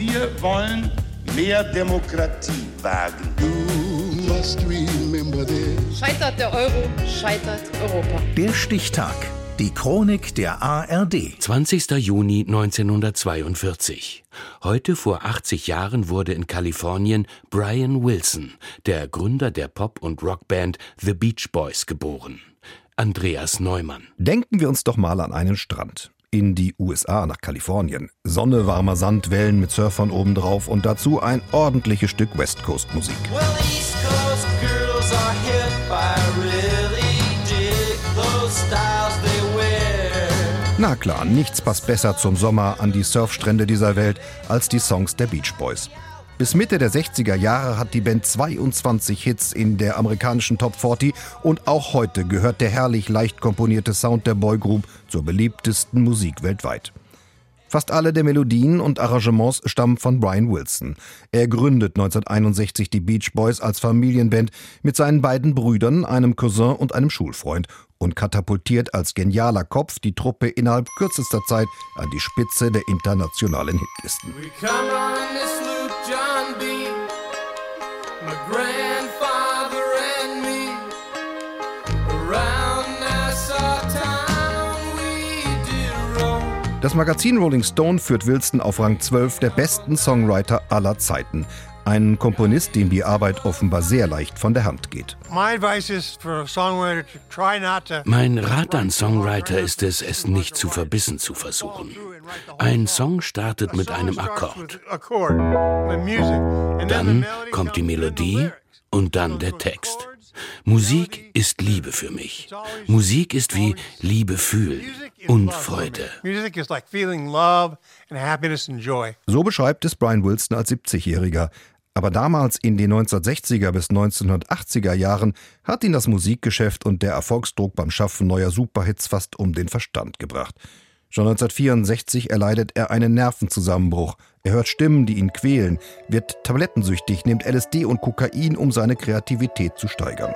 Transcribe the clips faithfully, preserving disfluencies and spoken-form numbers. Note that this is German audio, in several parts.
Wir wollen mehr Demokratie wagen. You must remember this. Scheitert der Euro, scheitert Europa. Der Stichtag. Die Chronik der A R D. zwanzigster Juni neunzehnhundertzweiundvierzig. Heute vor achtzig Jahren wurde in Kalifornien Brian Wilson, der Gründer der Pop- und Rockband The Beach Boys, geboren. Andreas Neumann. Denken wir uns doch mal an einen Strand. In die U S A, nach Kalifornien. Sonne, warmer Sand, Wellen mit Surfern obendrauf und dazu ein ordentliches Stück West Coast Musik. Well, East Coast girls are hip, I really dig those styles they. Na klar, nichts passt besser zum Sommer an die Surfstrände dieser Welt als die Songs der Beach Boys. Bis Mitte der sechziger Jahre hat die Band zweiundzwanzig Hits in der amerikanischen Top vierzig und auch heute gehört der herrlich leicht komponierte Sound der Boygroup zur beliebtesten Musik weltweit. Fast alle der Melodien und Arrangements stammen von Brian Wilson. Er gründet neunzehnhunderteinundsechzig die Beach Boys als Familienband mit seinen beiden Brüdern, einem Cousin und einem Schulfreund und katapultiert als genialer Kopf die Truppe innerhalb kürzester Zeit an die Spitze der internationalen Hitlisten. Das Magazin Rolling Stone führt Wilson auf Rang zwölf der besten Songwriter aller Zeiten. Einen Komponist, dem die Arbeit offenbar sehr leicht von der Hand geht. Mein Rat an Songwriter ist es, es nicht zu verbissen zu versuchen. Ein Song startet mit einem Akkord. Dann kommt die Melodie und dann der Text. Musik ist Liebe für mich. Musik ist wie Liebe fühlen und Freude. So beschreibt es Brian Wilson als siebzigjähriger. Aber damals in den neunzehnhundertsechziger bis neunzehnhundertachtziger Jahren hat ihn das Musikgeschäft und der Erfolgsdruck beim Schaffen neuer Superhits fast um den Verstand gebracht. Schon neunzehnhundertvierundsechzig erleidet er einen Nervenzusammenbruch. Er hört Stimmen, die ihn quälen, wird tablettensüchtig, nimmt L S D und Kokain, um seine Kreativität zu steigern.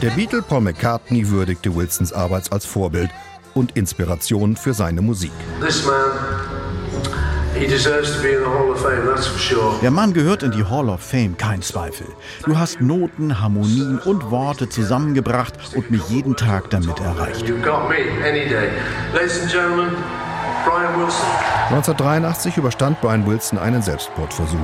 Der Beatle Paul McCartney würdigte Wilsons Arbeit als Vorbild und Inspiration für seine Musik. This man. Der Mann gehört in die Hall of Fame, kein Zweifel. Du hast Noten, Harmonien und Worte zusammengebracht und mich jeden Tag damit erreicht. neunzehnhundertdreiundachtzig überstand Brian Wilson einen Selbstmordversuch.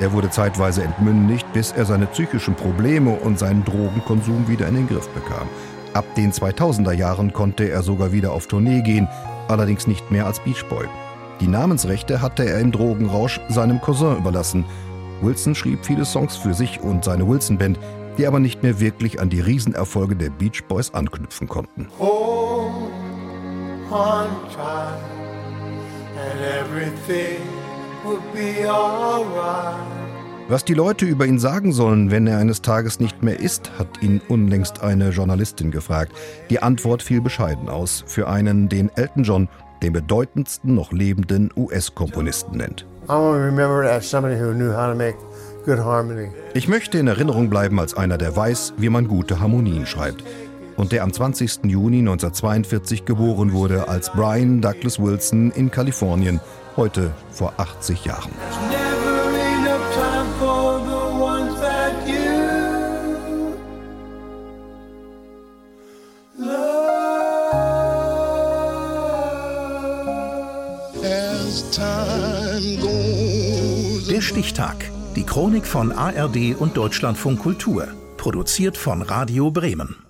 Er wurde zeitweise entmündigt, bis er seine psychischen Probleme und seinen Drogenkonsum wieder in den Griff bekam. Ab den zweitausender Jahren konnte er sogar wieder auf Tournee gehen, allerdings nicht mehr als Beach Boy. Die Namensrechte hatte er im Drogenrausch seinem Cousin überlassen. Wilson schrieb viele Songs für sich und seine Wilson-Band, die aber nicht mehr wirklich an die Riesenerfolge der Beach Boys anknüpfen konnten. Home on time and everything will be alright. Was die Leute über ihn sagen sollen, wenn er eines Tages nicht mehr ist, hat ihn unlängst eine Journalistin gefragt. Die Antwort fiel bescheiden aus für einen, den Elton John, den bedeutendsten noch lebenden U S-Komponisten, nennt. Ich möchte in Erinnerung bleiben als einer, der weiß, wie man gute Harmonien schreibt. Und der am zwanzigster Juni neunzehnhundertzweiundvierzig geboren wurde als Brian Douglas Wilson in Kalifornien, heute vor achtzig Jahren. Der Stichtag. Die Chronik von A R D und Deutschlandfunk Kultur. Produziert von Radio Bremen.